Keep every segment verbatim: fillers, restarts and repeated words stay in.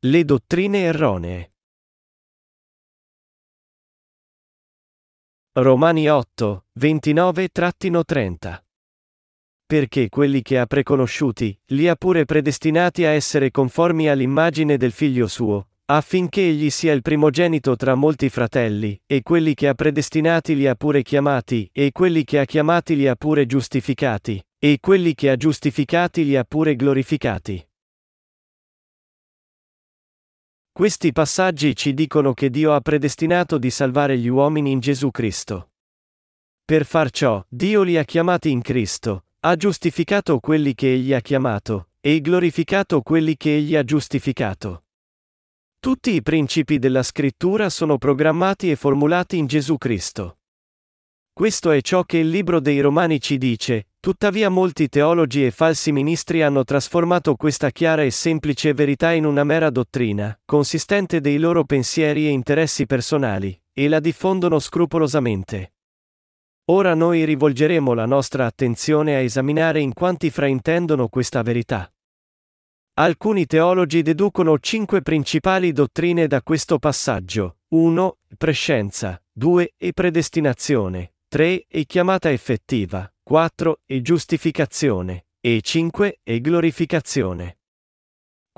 Le dottrine erronee. Romani otto, ventinove a trenta. Perché quelli che ha preconosciuti, li ha pure predestinati a essere conformi all'immagine del Figlio suo, affinché egli sia il primogenito tra molti fratelli, e quelli che ha predestinati li ha pure chiamati, e quelli che ha chiamati li ha pure giustificati, e quelli che ha giustificati li ha pure glorificati. Questi passaggi ci dicono che Dio ha predestinato di salvare gli uomini in Gesù Cristo. Per far ciò, Dio li ha chiamati in Cristo, ha giustificato quelli che Egli ha chiamato, e glorificato quelli che Egli ha giustificato. Tutti i principi della Scrittura sono programmati e formulati in Gesù Cristo. Questo è ciò che il Libro dei Romani ci dice, tuttavia molti teologi e falsi ministri hanno trasformato questa chiara e semplice verità in una mera dottrina, consistente dei loro pensieri e interessi personali, e la diffondono scrupolosamente. Ora noi rivolgeremo la nostra attenzione a esaminare in quanti fraintendono questa verità. Alcuni teologi deducono cinque principali dottrine da questo passaggio: uno. Prescienza, due. E predestinazione, tre. E chiamata effettiva, quattro. E giustificazione, e cinque. E glorificazione.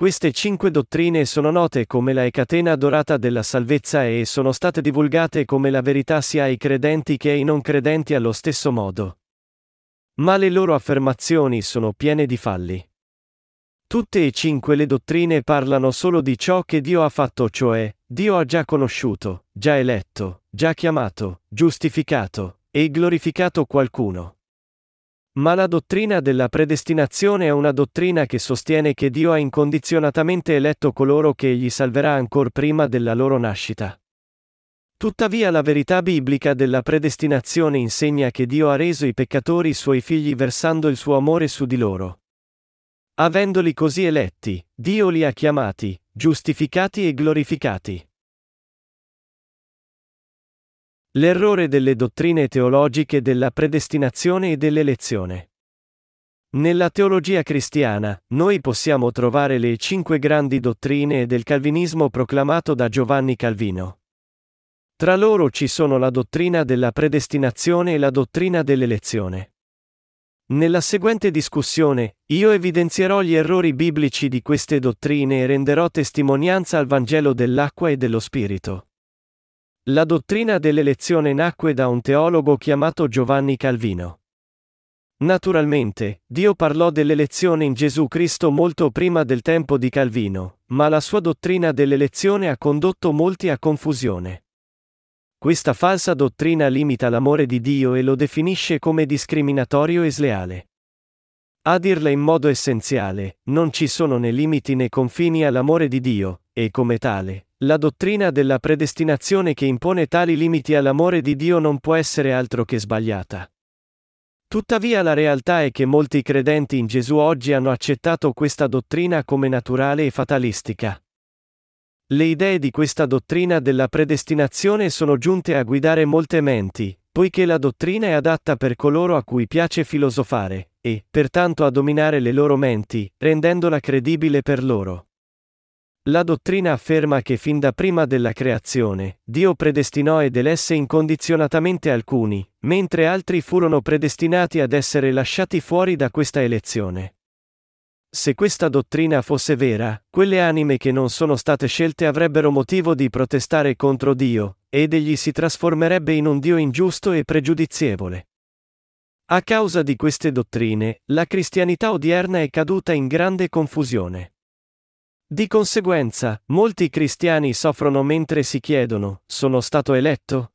Queste cinque dottrine sono note come la Catena Dorata della Salvezza e sono state divulgate come la verità sia ai credenti che ai non credenti allo stesso modo. Ma le loro affermazioni sono piene di falli. Tutte e cinque le dottrine parlano solo di ciò che Dio ha fatto, cioè, Dio ha già conosciuto, già eletto, già chiamato, giustificato, e glorificato qualcuno. Ma la dottrina della predestinazione è una dottrina che sostiene che Dio ha incondizionatamente eletto coloro che egli salverà ancor prima della loro nascita. Tuttavia la verità biblica della predestinazione insegna che Dio ha reso i peccatori suoi figli versando il suo amore su di loro. Avendoli così eletti, Dio li ha chiamati, giustificati e glorificati. L'errore delle dottrine teologiche della predestinazione e dell'elezione. Nella teologia cristiana, noi possiamo trovare le cinque grandi dottrine del calvinismo proclamato da Giovanni Calvino. Tra loro ci sono la dottrina della predestinazione e la dottrina dell'elezione. Nella seguente discussione, io evidenzierò gli errori biblici di queste dottrine e renderò testimonianza al Vangelo dell'acqua e dello Spirito. La dottrina dell'elezione nacque da un teologo chiamato Giovanni Calvino. Naturalmente, Dio parlò dell'elezione in Gesù Cristo molto prima del tempo di Calvino, ma la sua dottrina dell'elezione ha condotto molti a confusione. Questa falsa dottrina limita l'amore di Dio e lo definisce come discriminatorio e sleale. A dirla in modo essenziale, non ci sono né limiti né confini all'amore di Dio, e come tale, la dottrina della predestinazione che impone tali limiti all'amore di Dio non può essere altro che sbagliata. Tuttavia la realtà è che molti credenti in Gesù oggi hanno accettato questa dottrina come naturale e fatalistica. Le idee di questa dottrina della predestinazione sono giunte a guidare molte menti, poiché la dottrina è adatta per coloro a cui piace filosofare, e, pertanto a dominare le loro menti, rendendola credibile per loro. La dottrina afferma che fin da prima della creazione, Dio predestinò ed elesse incondizionatamente alcuni, mentre altri furono predestinati ad essere lasciati fuori da questa elezione. Se questa dottrina fosse vera, quelle anime che non sono state scelte avrebbero motivo di protestare contro Dio, ed egli si trasformerebbe in un Dio ingiusto e pregiudizievole. A causa di queste dottrine, la cristianità odierna è caduta in grande confusione. Di conseguenza, molti cristiani soffrono mentre si chiedono: sono stato eletto?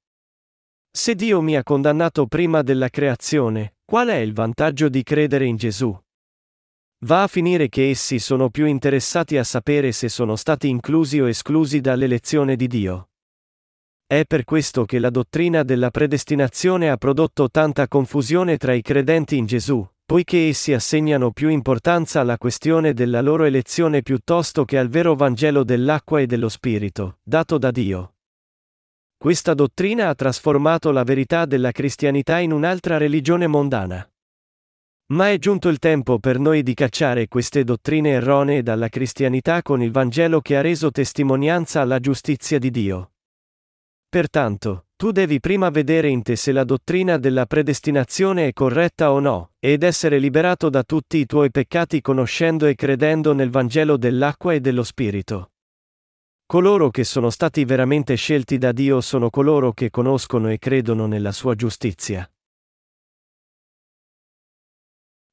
Se Dio mi ha condannato prima della creazione, qual è il vantaggio di credere in Gesù? Va a finire che essi sono più interessati a sapere se sono stati inclusi o esclusi dall'elezione di Dio. È per questo che la dottrina della predestinazione ha prodotto tanta confusione tra i credenti in Gesù, poiché essi assegnano più importanza alla questione della loro elezione piuttosto che al vero Vangelo dell'acqua e dello Spirito, dato da Dio. Questa dottrina ha trasformato la verità della cristianità in un'altra religione mondana. Ma è giunto il tempo per noi di cacciare queste dottrine erronee dalla cristianità con il Vangelo che ha reso testimonianza alla giustizia di Dio. Pertanto, tu devi prima vedere in te se la dottrina della predestinazione è corretta o no, ed essere liberato da tutti i tuoi peccati conoscendo e credendo nel Vangelo dell'acqua e dello Spirito. Coloro che sono stati veramente scelti da Dio sono coloro che conoscono e credono nella sua giustizia.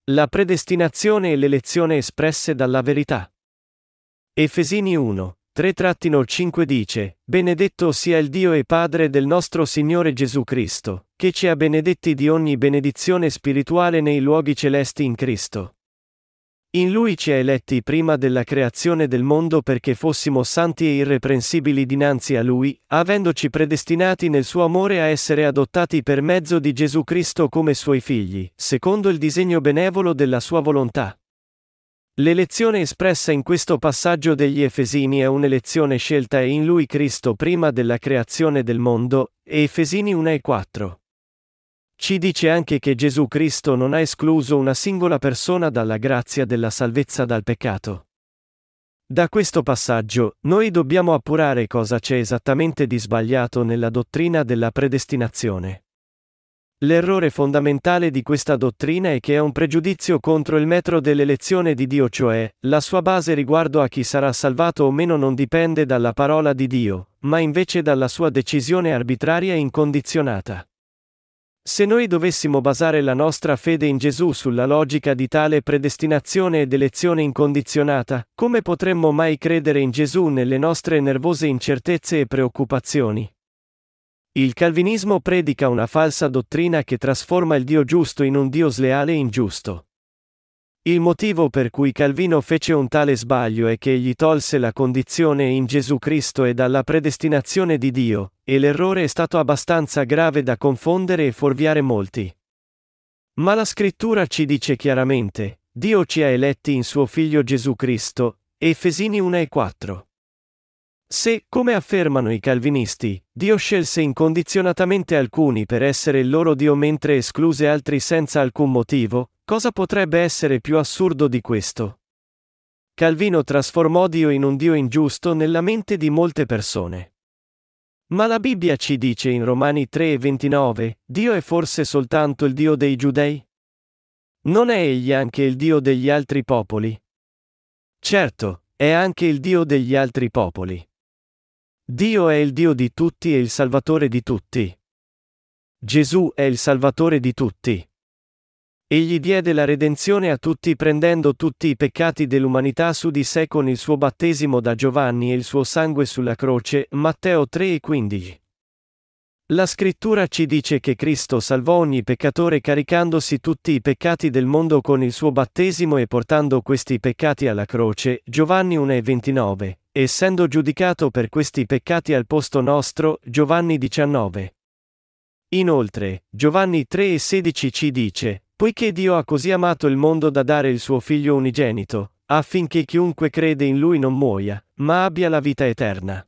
La predestinazione e l'elezione espresse dalla verità. Efesini uno, tre cinque dice: Benedetto sia il Dio e Padre del nostro Signore Gesù Cristo, che ci ha benedetti di ogni benedizione spirituale nei luoghi celesti in Cristo. In Lui ci ha eletti prima della creazione del mondo perché fossimo santi e irreprensibili dinanzi a Lui, avendoci predestinati nel suo amore a essere adottati per mezzo di Gesù Cristo come Suoi figli, secondo il disegno benevolo della Sua volontà. L'elezione espressa in questo passaggio degli Efesini è un'elezione scelta e in Lui Cristo prima della creazione del mondo, Efesini uno e quattro. Ci dice anche che Gesù Cristo non ha escluso una singola persona dalla grazia della salvezza dal peccato. Da questo passaggio, noi dobbiamo appurare cosa c'è esattamente di sbagliato nella dottrina della predestinazione. L'errore fondamentale di questa dottrina è che è un pregiudizio contro il metro dell'elezione di Dio, cioè, la sua base riguardo a chi sarà salvato o meno non dipende dalla parola di Dio, ma invece dalla sua decisione arbitraria e incondizionata. Se noi dovessimo basare la nostra fede in Gesù sulla logica di tale predestinazione ed elezione incondizionata, come potremmo mai credere in Gesù nelle nostre nervose incertezze e preoccupazioni? Il calvinismo predica una falsa dottrina che trasforma il Dio giusto in un Dio sleale e ingiusto. Il motivo per cui Calvino fece un tale sbaglio è che egli tolse la condizione in Gesù Cristo e dalla predestinazione di Dio, e l'errore è stato abbastanza grave da confondere e fuorviare molti. Ma la Scrittura ci dice chiaramente: Dio ci ha eletti in suo Figlio Gesù Cristo, Efesini uno e quattro. Se, come affermano i calvinisti, Dio scelse incondizionatamente alcuni per essere il loro Dio mentre escluse altri senza alcun motivo, cosa potrebbe essere più assurdo di questo? Calvino trasformò Dio in un Dio ingiusto nella mente di molte persone. Ma la Bibbia ci dice in Romani tre ventinove, Dio è forse soltanto il Dio dei giudei? Non è egli anche il Dio degli altri popoli? Certo, è anche il Dio degli altri popoli. Dio è il Dio di tutti e il Salvatore di tutti. Gesù è il Salvatore di tutti. Egli diede la redenzione a tutti prendendo tutti i peccati dell'umanità su di sé con il suo battesimo da Giovanni e il suo sangue sulla croce, Matteo tre quindici. La Scrittura ci dice che Cristo salvò ogni peccatore caricandosi tutti i peccati del mondo con il suo battesimo e portando questi peccati alla croce, Giovanni uno ventinove, essendo giudicato per questi peccati al posto nostro, Giovanni diciannove. Inoltre, Giovanni tre sedici ci dice: Poiché Dio ha così amato il mondo da dare il suo Figlio unigenito, affinché chiunque crede in Lui non muoia, ma abbia la vita eterna.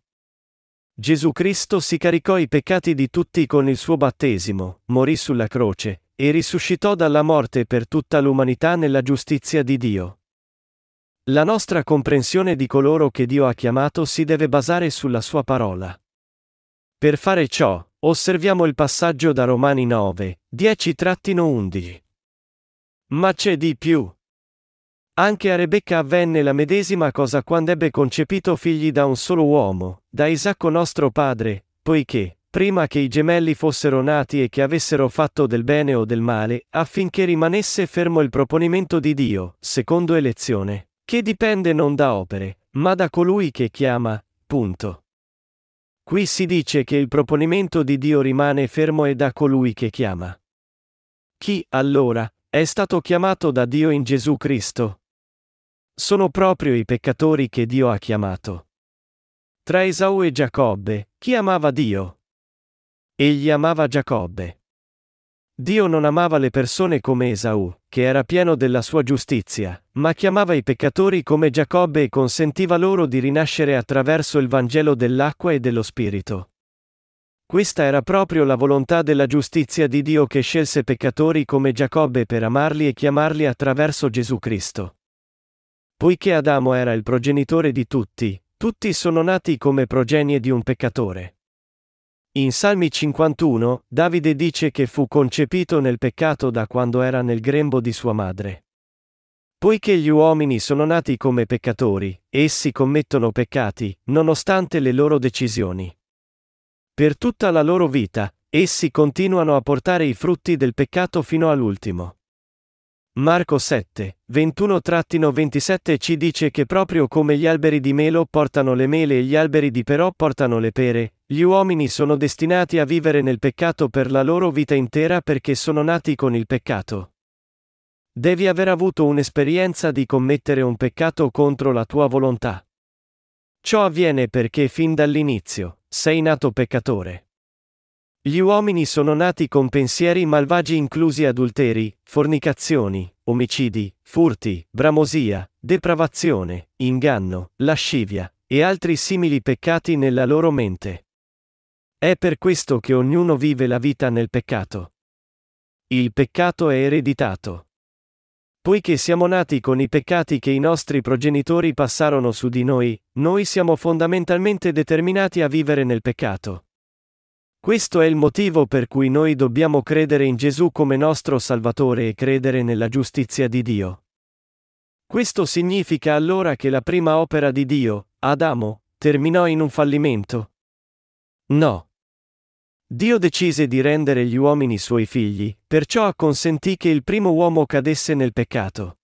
Gesù Cristo si caricò i peccati di tutti con il suo battesimo, morì sulla croce, e risuscitò dalla morte per tutta l'umanità nella giustizia di Dio. La nostra comprensione di coloro che Dio ha chiamato si deve basare sulla sua parola. Per fare ciò, osserviamo il passaggio da Romani nove, dieci undici. Ma c'è di più. Anche a Rebecca avvenne la medesima cosa quando ebbe concepito figli da un solo uomo, da Isacco nostro padre, poiché, prima che i gemelli fossero nati e che avessero fatto del bene o del male, affinché rimanesse fermo il proponimento di Dio, secondo elezione, che dipende non da opere, ma da colui che chiama, punto. Qui si dice che il proponimento di Dio rimane fermo e da colui che chiama. Chi, allora, è stato chiamato da Dio in Gesù Cristo? Sono proprio i peccatori che Dio ha chiamato. Tra Esau e Giacobbe, chi amava Dio? Egli amava Giacobbe. Dio non amava le persone come Esau, che era pieno della sua giustizia, ma chiamava i peccatori come Giacobbe e consentiva loro di rinascere attraverso il Vangelo dell'acqua e dello Spirito. Questa era proprio la volontà della giustizia di Dio che scelse peccatori come Giacobbe per amarli e chiamarli attraverso Gesù Cristo. Poiché Adamo era il progenitore di tutti, tutti sono nati come progenie di un peccatore. In Salmi cinquantuno, Davide dice che fu concepito nel peccato da quando era nel grembo di sua madre. Poiché gli uomini sono nati come peccatori, essi commettono peccati, nonostante le loro decisioni. Per tutta la loro vita, essi continuano a portare i frutti del peccato fino all'ultimo. Marco sette, ventuno ventisette ci dice che proprio come gli alberi di melo portano le mele e gli alberi di però portano le pere, gli uomini sono destinati a vivere nel peccato per la loro vita intera perché sono nati con il peccato. Devi aver avuto un'esperienza di commettere un peccato contro la tua volontà. Ciò avviene perché fin dall'inizio sei nato peccatore. Gli uomini sono nati con pensieri malvagi inclusi adulteri, fornicazioni, omicidi, furti, bramosia, depravazione, inganno, lascivia, e altri simili peccati nella loro mente. È per questo che ognuno vive la vita nel peccato. Il peccato è ereditato. Poiché siamo nati con i peccati che i nostri progenitori passarono su di noi, noi siamo fondamentalmente determinati a vivere nel peccato. Questo è il motivo per cui noi dobbiamo credere in Gesù come nostro Salvatore e credere nella giustizia di Dio. Questo significa allora che la prima opera di Dio, Adamo, terminò in un fallimento? No. Dio decise di rendere gli uomini suoi figli, perciò acconsentì che il primo uomo cadesse nel peccato.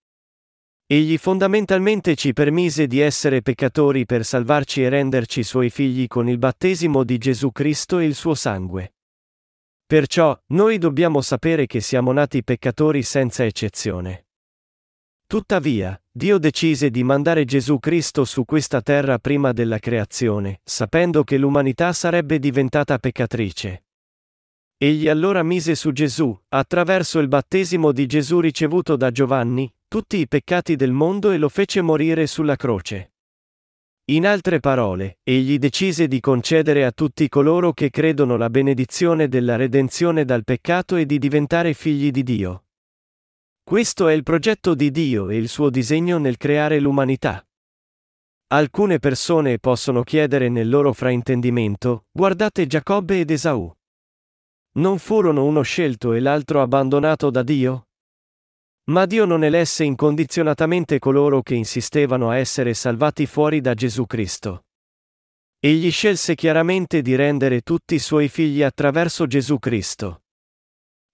Egli fondamentalmente ci permise di essere peccatori per salvarci e renderci suoi figli con il battesimo di Gesù Cristo e il suo sangue. Perciò, noi dobbiamo sapere che siamo nati peccatori senza eccezione. Tuttavia, Dio decise di mandare Gesù Cristo su questa terra prima della creazione, sapendo che l'umanità sarebbe diventata peccatrice. Egli allora mise su Gesù, attraverso il battesimo di Gesù ricevuto da Giovanni, tutti i peccati del mondo e lo fece morire sulla croce. In altre parole, egli decise di concedere a tutti coloro che credono la benedizione della redenzione dal peccato e di diventare figli di Dio. Questo è il progetto di Dio e il suo disegno nel creare l'umanità. Alcune persone possono chiedere nel loro fraintendimento, guardate Giacobbe ed Esaù. Non furono uno scelto e l'altro abbandonato da Dio? Ma Dio non elesse incondizionatamente coloro che insistevano a essere salvati fuori da Gesù Cristo. Egli scelse chiaramente di rendere tutti i suoi figli attraverso Gesù Cristo.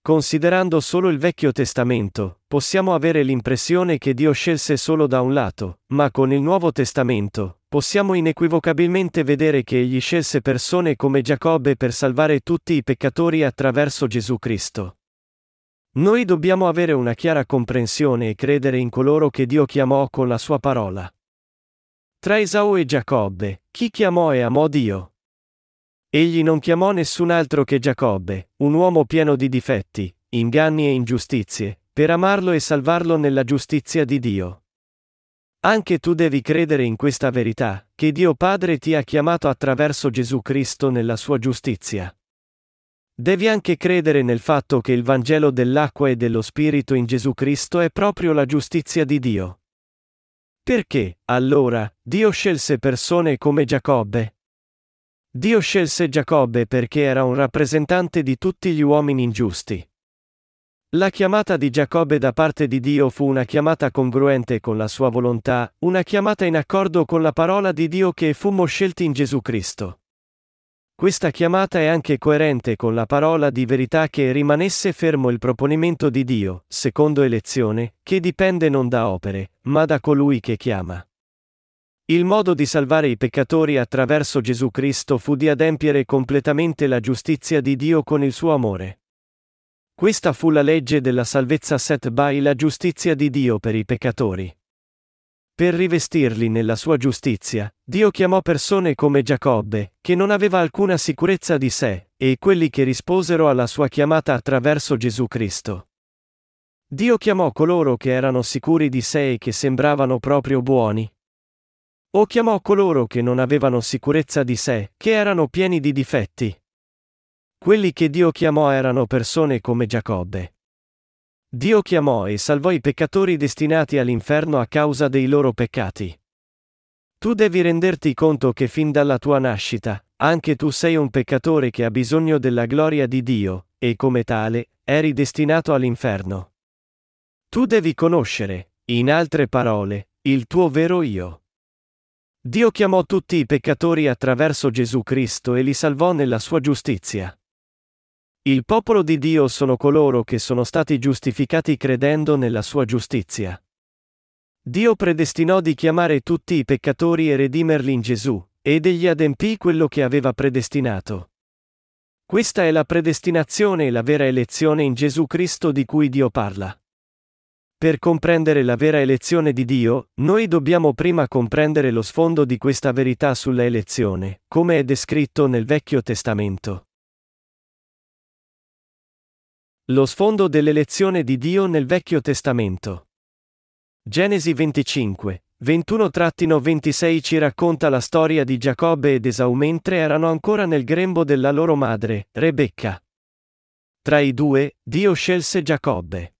Considerando solo il Vecchio Testamento, possiamo avere l'impressione che Dio scelse solo da un lato, ma con il Nuovo Testamento, possiamo inequivocabilmente vedere che Egli scelse persone come Giacobbe per salvare tutti i peccatori attraverso Gesù Cristo. Noi dobbiamo avere una chiara comprensione e credere in coloro che Dio chiamò con la sua parola. Tra Esaù e Giacobbe, chi chiamò e amò Dio? Egli non chiamò nessun altro che Giacobbe, un uomo pieno di difetti, inganni e ingiustizie, per amarlo e salvarlo nella giustizia di Dio. Anche tu devi credere in questa verità, che Dio Padre ti ha chiamato attraverso Gesù Cristo nella sua giustizia. Devi anche credere nel fatto che il Vangelo dell'acqua e dello Spirito in Gesù Cristo è proprio la giustizia di Dio. Perché, allora, Dio scelse persone come Giacobbe? Dio scelse Giacobbe perché era un rappresentante di tutti gli uomini ingiusti. La chiamata di Giacobbe da parte di Dio fu una chiamata congruente con la sua volontà, una chiamata in accordo con la parola di Dio che fummo scelti in Gesù Cristo. Questa chiamata è anche coerente con la parola di verità che rimanesse fermo il proponimento di Dio, secondo elezione, che dipende non da opere, ma da colui che chiama. Il modo di salvare i peccatori attraverso Gesù Cristo fu di adempiere completamente la giustizia di Dio con il suo amore. Questa fu la legge della salvezza set by la giustizia di Dio per i peccatori. Per rivestirli nella sua giustizia, Dio chiamò persone come Giacobbe, che non aveva alcuna sicurezza di sé, e quelli che risposero alla sua chiamata attraverso Gesù Cristo. Dio chiamò coloro che erano sicuri di sé e che sembravano proprio buoni. O chiamò coloro che non avevano sicurezza di sé, che erano pieni di difetti. Quelli che Dio chiamò erano persone come Giacobbe. Dio chiamò e salvò i peccatori destinati all'inferno a causa dei loro peccati. Tu devi renderti conto che fin dalla tua nascita, anche tu sei un peccatore che ha bisogno della gloria di Dio, e come tale, eri destinato all'inferno. Tu devi conoscere, in altre parole, il tuo vero io. Dio chiamò tutti i peccatori attraverso Gesù Cristo e li salvò nella sua giustizia. Il popolo di Dio sono coloro che sono stati giustificati credendo nella sua giustizia. Dio predestinò di chiamare tutti i peccatori e redimerli in Gesù, ed egli adempì quello che aveva predestinato. Questa è la predestinazione e la vera elezione in Gesù Cristo di cui Dio parla. Per comprendere la vera elezione di Dio, noi dobbiamo prima comprendere lo sfondo di questa verità sulla elezione, come è descritto nel Vecchio Testamento. Lo sfondo dell'elezione di Dio nel Vecchio Testamento. Genesi venticinque, ventuno ventisei ci racconta la storia di Giacobbe ed Esau mentre erano ancora nel grembo della loro madre, Rebecca. Tra i due, Dio scelse Giacobbe.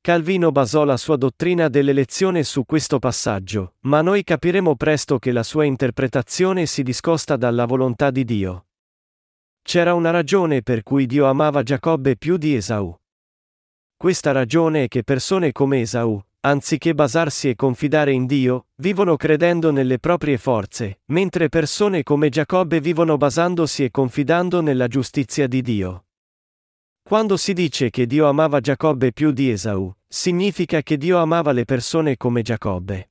Calvino basò la sua dottrina dell'elezione su questo passaggio, ma noi capiremo presto che la sua interpretazione si discosta dalla volontà di Dio. C'era una ragione per cui Dio amava Giacobbe più di Esau. Questa ragione è che persone come Esau, anziché basarsi e confidare in Dio, vivono credendo nelle proprie forze, mentre persone come Giacobbe vivono basandosi e confidando nella giustizia di Dio. Quando si dice che Dio amava Giacobbe più di Esau, significa che Dio amava le persone come Giacobbe.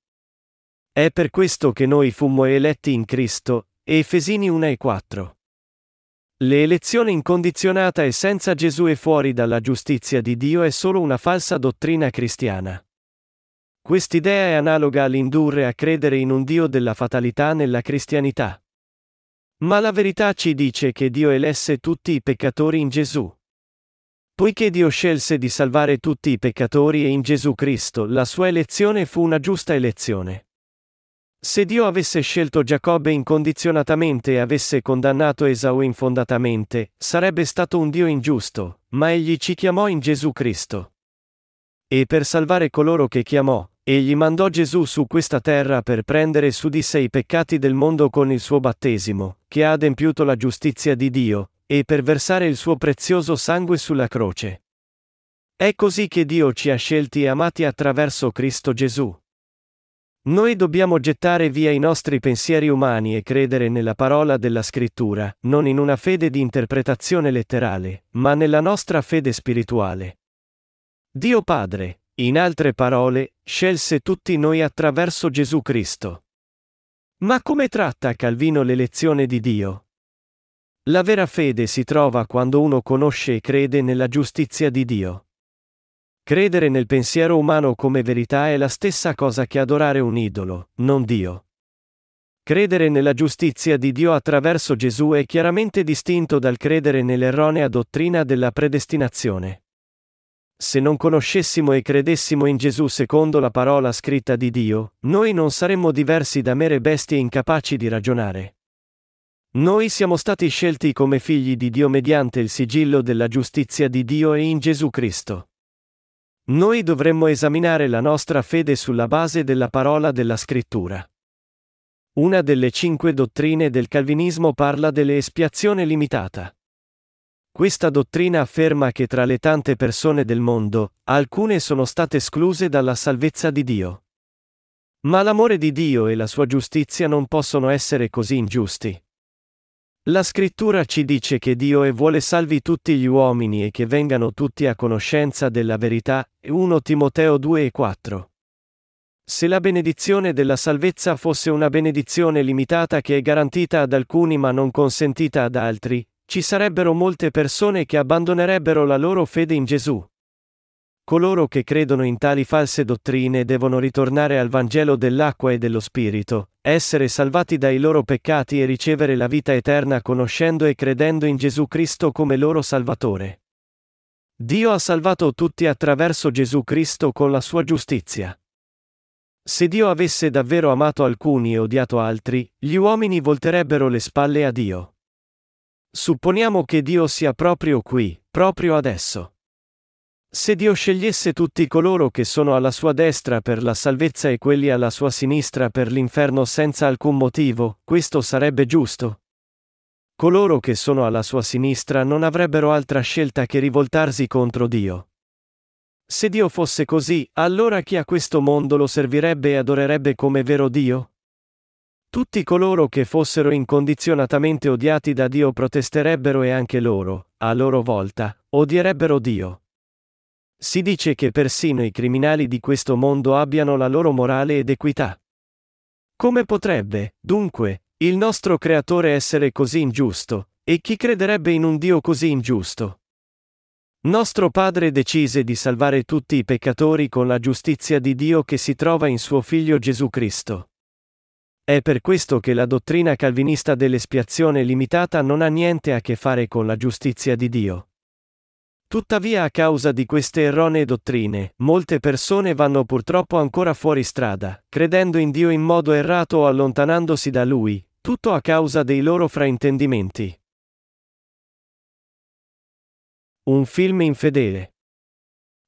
È per questo che noi fummo eletti in Cristo, Efesini uno e quattro. L'elezione incondizionata e senza Gesù e fuori dalla giustizia di Dio è solo una falsa dottrina cristiana. Quest'idea è analoga all'indurre a credere in un Dio della fatalità nella cristianità. Ma la verità ci dice che Dio elesse tutti i peccatori in Gesù. Poiché Dio scelse di salvare tutti i peccatori e in Gesù Cristo, la sua elezione fu una giusta elezione. Se Dio avesse scelto Giacobbe incondizionatamente e avesse condannato Esau infondatamente, sarebbe stato un Dio ingiusto, ma egli ci chiamò in Gesù Cristo. E per salvare coloro che chiamò, egli mandò Gesù su questa terra per prendere su di sé i peccati del mondo con il suo battesimo, che ha adempiuto la giustizia di Dio, e per versare il suo prezioso sangue sulla croce. È così che Dio ci ha scelti e amati attraverso Cristo Gesù. Noi dobbiamo gettare via i nostri pensieri umani e credere nella parola della Scrittura, non in una fede di interpretazione letterale, ma nella nostra fede spirituale. Dio Padre, in altre parole, scelse tutti noi attraverso Gesù Cristo. Ma come tratta Calvino l'elezione di Dio? La vera fede si trova quando uno conosce e crede nella giustizia di Dio. Credere nel pensiero umano come verità è la stessa cosa che adorare un idolo, non Dio. Credere nella giustizia di Dio attraverso Gesù è chiaramente distinto dal credere nell'erronea dottrina della predestinazione. Se non conoscessimo e credessimo in Gesù secondo la parola scritta di Dio, noi non saremmo diversi da mere bestie incapaci di ragionare. Noi siamo stati scelti come figli di Dio mediante il sigillo della giustizia di Dio e in Gesù Cristo. Noi dovremmo esaminare la nostra fede sulla base della parola della Scrittura. Una delle cinque dottrine del Calvinismo parla dell'espiazione limitata. Questa dottrina afferma che tra le tante persone del mondo, alcune sono state escluse dalla salvezza di Dio. Ma l'amore di Dio e la sua giustizia non possono essere così ingiusti. La Scrittura ci dice che Dio e vuole salvi tutti gli uomini e che vengano tutti a conoscenza della verità, primo Timoteo due e quattro. Se la benedizione della salvezza fosse una benedizione limitata che è garantita ad alcuni ma non consentita ad altri, ci sarebbero molte persone che abbandonerebbero la loro fede in Gesù. Coloro che credono in tali false dottrine devono ritornare al Vangelo dell'acqua e dello Spirito, essere salvati dai loro peccati e ricevere la vita eterna conoscendo e credendo in Gesù Cristo come loro Salvatore. Dio ha salvato tutti attraverso Gesù Cristo con la sua giustizia. Se Dio avesse davvero amato alcuni e odiato altri, gli uomini volterebbero le spalle a Dio. Supponiamo che Dio sia proprio qui, proprio adesso. Se Dio scegliesse tutti coloro che sono alla sua destra per la salvezza e quelli alla sua sinistra per l'inferno senza alcun motivo, questo sarebbe giusto. Coloro che sono alla sua sinistra non avrebbero altra scelta che rivoltarsi contro Dio. Se Dio fosse così, allora chi a questo mondo lo servirebbe e adorerebbe come vero Dio? Tutti coloro che fossero incondizionatamente odiati da Dio protesterebbero e anche loro, a loro volta, odierebbero Dio. Si dice che persino i criminali di questo mondo abbiano la loro morale ed equità. Come potrebbe, dunque, il nostro Creatore essere così ingiusto, e chi crederebbe in un Dio così ingiusto? Nostro Padre decise di salvare tutti i peccatori con la giustizia di Dio che si trova in suo Figlio Gesù Cristo. È per questo che la dottrina calvinista dell'espiazione limitata non ha niente a che fare con la giustizia di Dio. Tuttavia, a causa di queste erronee dottrine, molte persone vanno purtroppo ancora fuori strada, credendo in Dio in modo errato o allontanandosi da Lui, tutto a causa dei loro fraintendimenti. Un film infedele.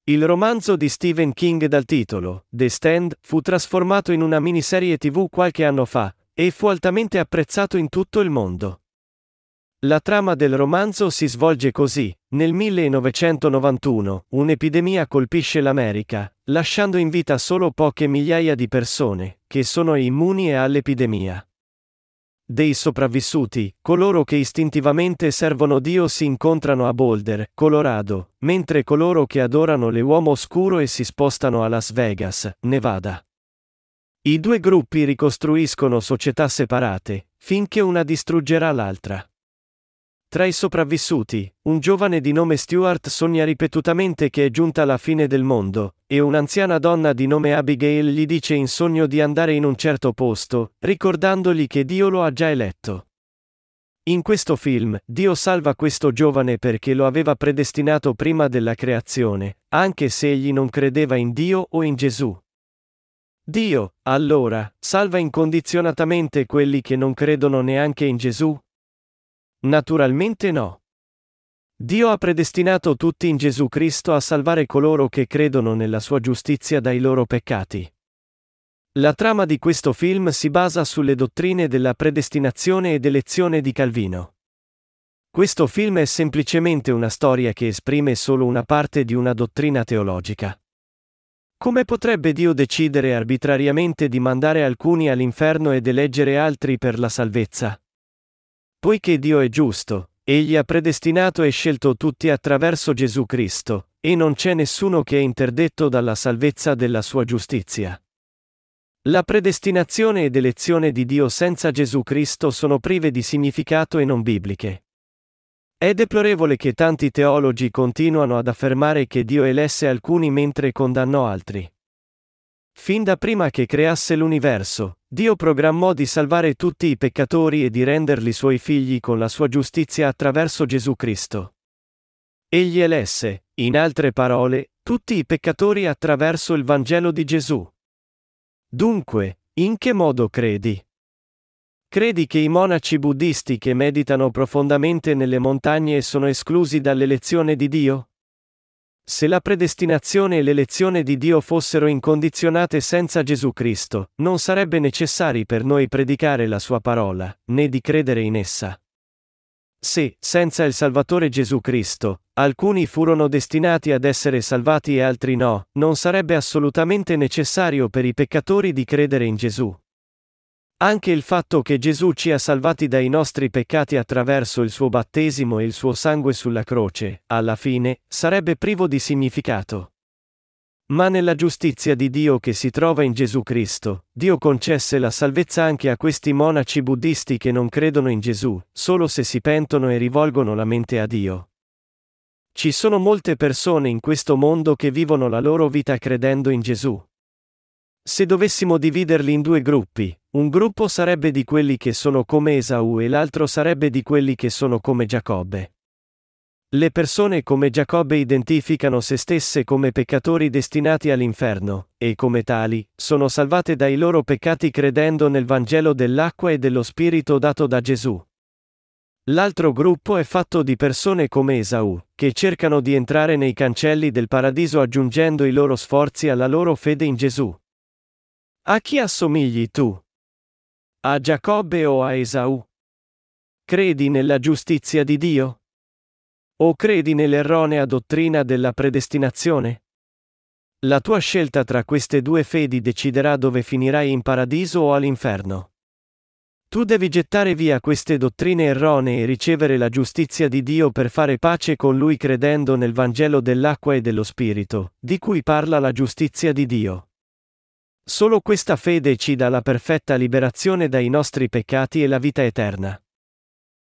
Il romanzo di Stephen King dal titolo The Stand fu trasformato in una miniserie tivù qualche anno fa, e fu altamente apprezzato in tutto il mondo. La trama del romanzo si svolge così. Nel millenovecentonovantuno, un'epidemia colpisce l'America, lasciando in vita solo poche migliaia di persone, che sono immuni all'epidemia. Dei sopravvissuti, coloro che istintivamente servono Dio si incontrano a Boulder, Colorado, mentre coloro che adorano l'uomo oscuro e si spostano a Las Vegas, Nevada. I due gruppi ricostruiscono società separate, finché una distruggerà l'altra. Tra i sopravvissuti, un giovane di nome Stuart sogna ripetutamente che è giunta la fine del mondo, e un'anziana donna di nome Abigail gli dice in sogno di andare in un certo posto, ricordandogli che Dio lo ha già eletto. In questo film, Dio salva questo giovane perché lo aveva predestinato prima della creazione, anche se egli non credeva in Dio o in Gesù. Dio, allora, salva incondizionatamente quelli che non credono neanche in Gesù? Naturalmente no. Dio ha predestinato tutti in Gesù Cristo a salvare coloro che credono nella sua giustizia dai loro peccati. La trama di questo film si basa sulle dottrine della predestinazione ed elezione di Calvino. Questo film è semplicemente una storia che esprime solo una parte di una dottrina teologica. Come potrebbe Dio decidere arbitrariamente di mandare alcuni all'inferno ed eleggere altri per la salvezza? Poiché Dio è giusto, egli ha predestinato e scelto tutti attraverso Gesù Cristo, e non c'è nessuno che è interdetto dalla salvezza della sua giustizia. La predestinazione ed elezione di Dio senza Gesù Cristo sono prive di significato e non bibliche. È deplorevole che tanti teologi continuano ad affermare che Dio elesse alcuni mentre condannò altri. Fin da prima che creasse l'universo, Dio programmò di salvare tutti i peccatori e di renderli suoi figli con la sua giustizia attraverso Gesù Cristo. Egli elesse, in altre parole, tutti i peccatori attraverso il Vangelo di Gesù. Dunque, in che modo credi? Credi che i monaci buddisti che meditano profondamente nelle montagne sono esclusi dall'elezione di Dio? Se la predestinazione e l'elezione di Dio fossero incondizionate senza Gesù Cristo, non sarebbe necessari per noi predicare la sua parola, né di credere in essa. Se, senza il Salvatore Gesù Cristo, alcuni furono destinati ad essere salvati e altri no, non sarebbe assolutamente necessario per i peccatori di credere in Gesù. Anche il fatto che Gesù ci ha salvati dai nostri peccati attraverso il suo battesimo e il suo sangue sulla croce, alla fine, sarebbe privo di significato. Ma nella giustizia di Dio che si trova in Gesù Cristo, Dio concesse la salvezza anche a questi monaci buddisti che non credono in Gesù, solo se si pentono e rivolgono la mente a Dio. Ci sono molte persone in questo mondo che vivono la loro vita credendo in Gesù. Se dovessimo dividerli in due gruppi, un gruppo sarebbe di quelli che sono come Esau e l'altro sarebbe di quelli che sono come Giacobbe. Le persone come Giacobbe identificano se stesse come peccatori destinati all'inferno, e come tali, sono salvate dai loro peccati credendo nel Vangelo dell'acqua e dello Spirito dato da Gesù. L'altro gruppo è fatto di persone come Esaù, che cercano di entrare nei cancelli del paradiso aggiungendo i loro sforzi alla loro fede in Gesù. A chi assomigli tu? A Giacobbe o a Esaù? Credi nella giustizia di Dio? O credi nell'erronea dottrina della predestinazione? La tua scelta tra queste due fedi deciderà dove finirai, in paradiso o all'inferno. Tu devi gettare via queste dottrine erronee e ricevere la giustizia di Dio per fare pace con Lui credendo nel Vangelo dell'acqua e dello Spirito, di cui parla la giustizia di Dio. Solo questa fede ci dà la perfetta liberazione dai nostri peccati e la vita eterna.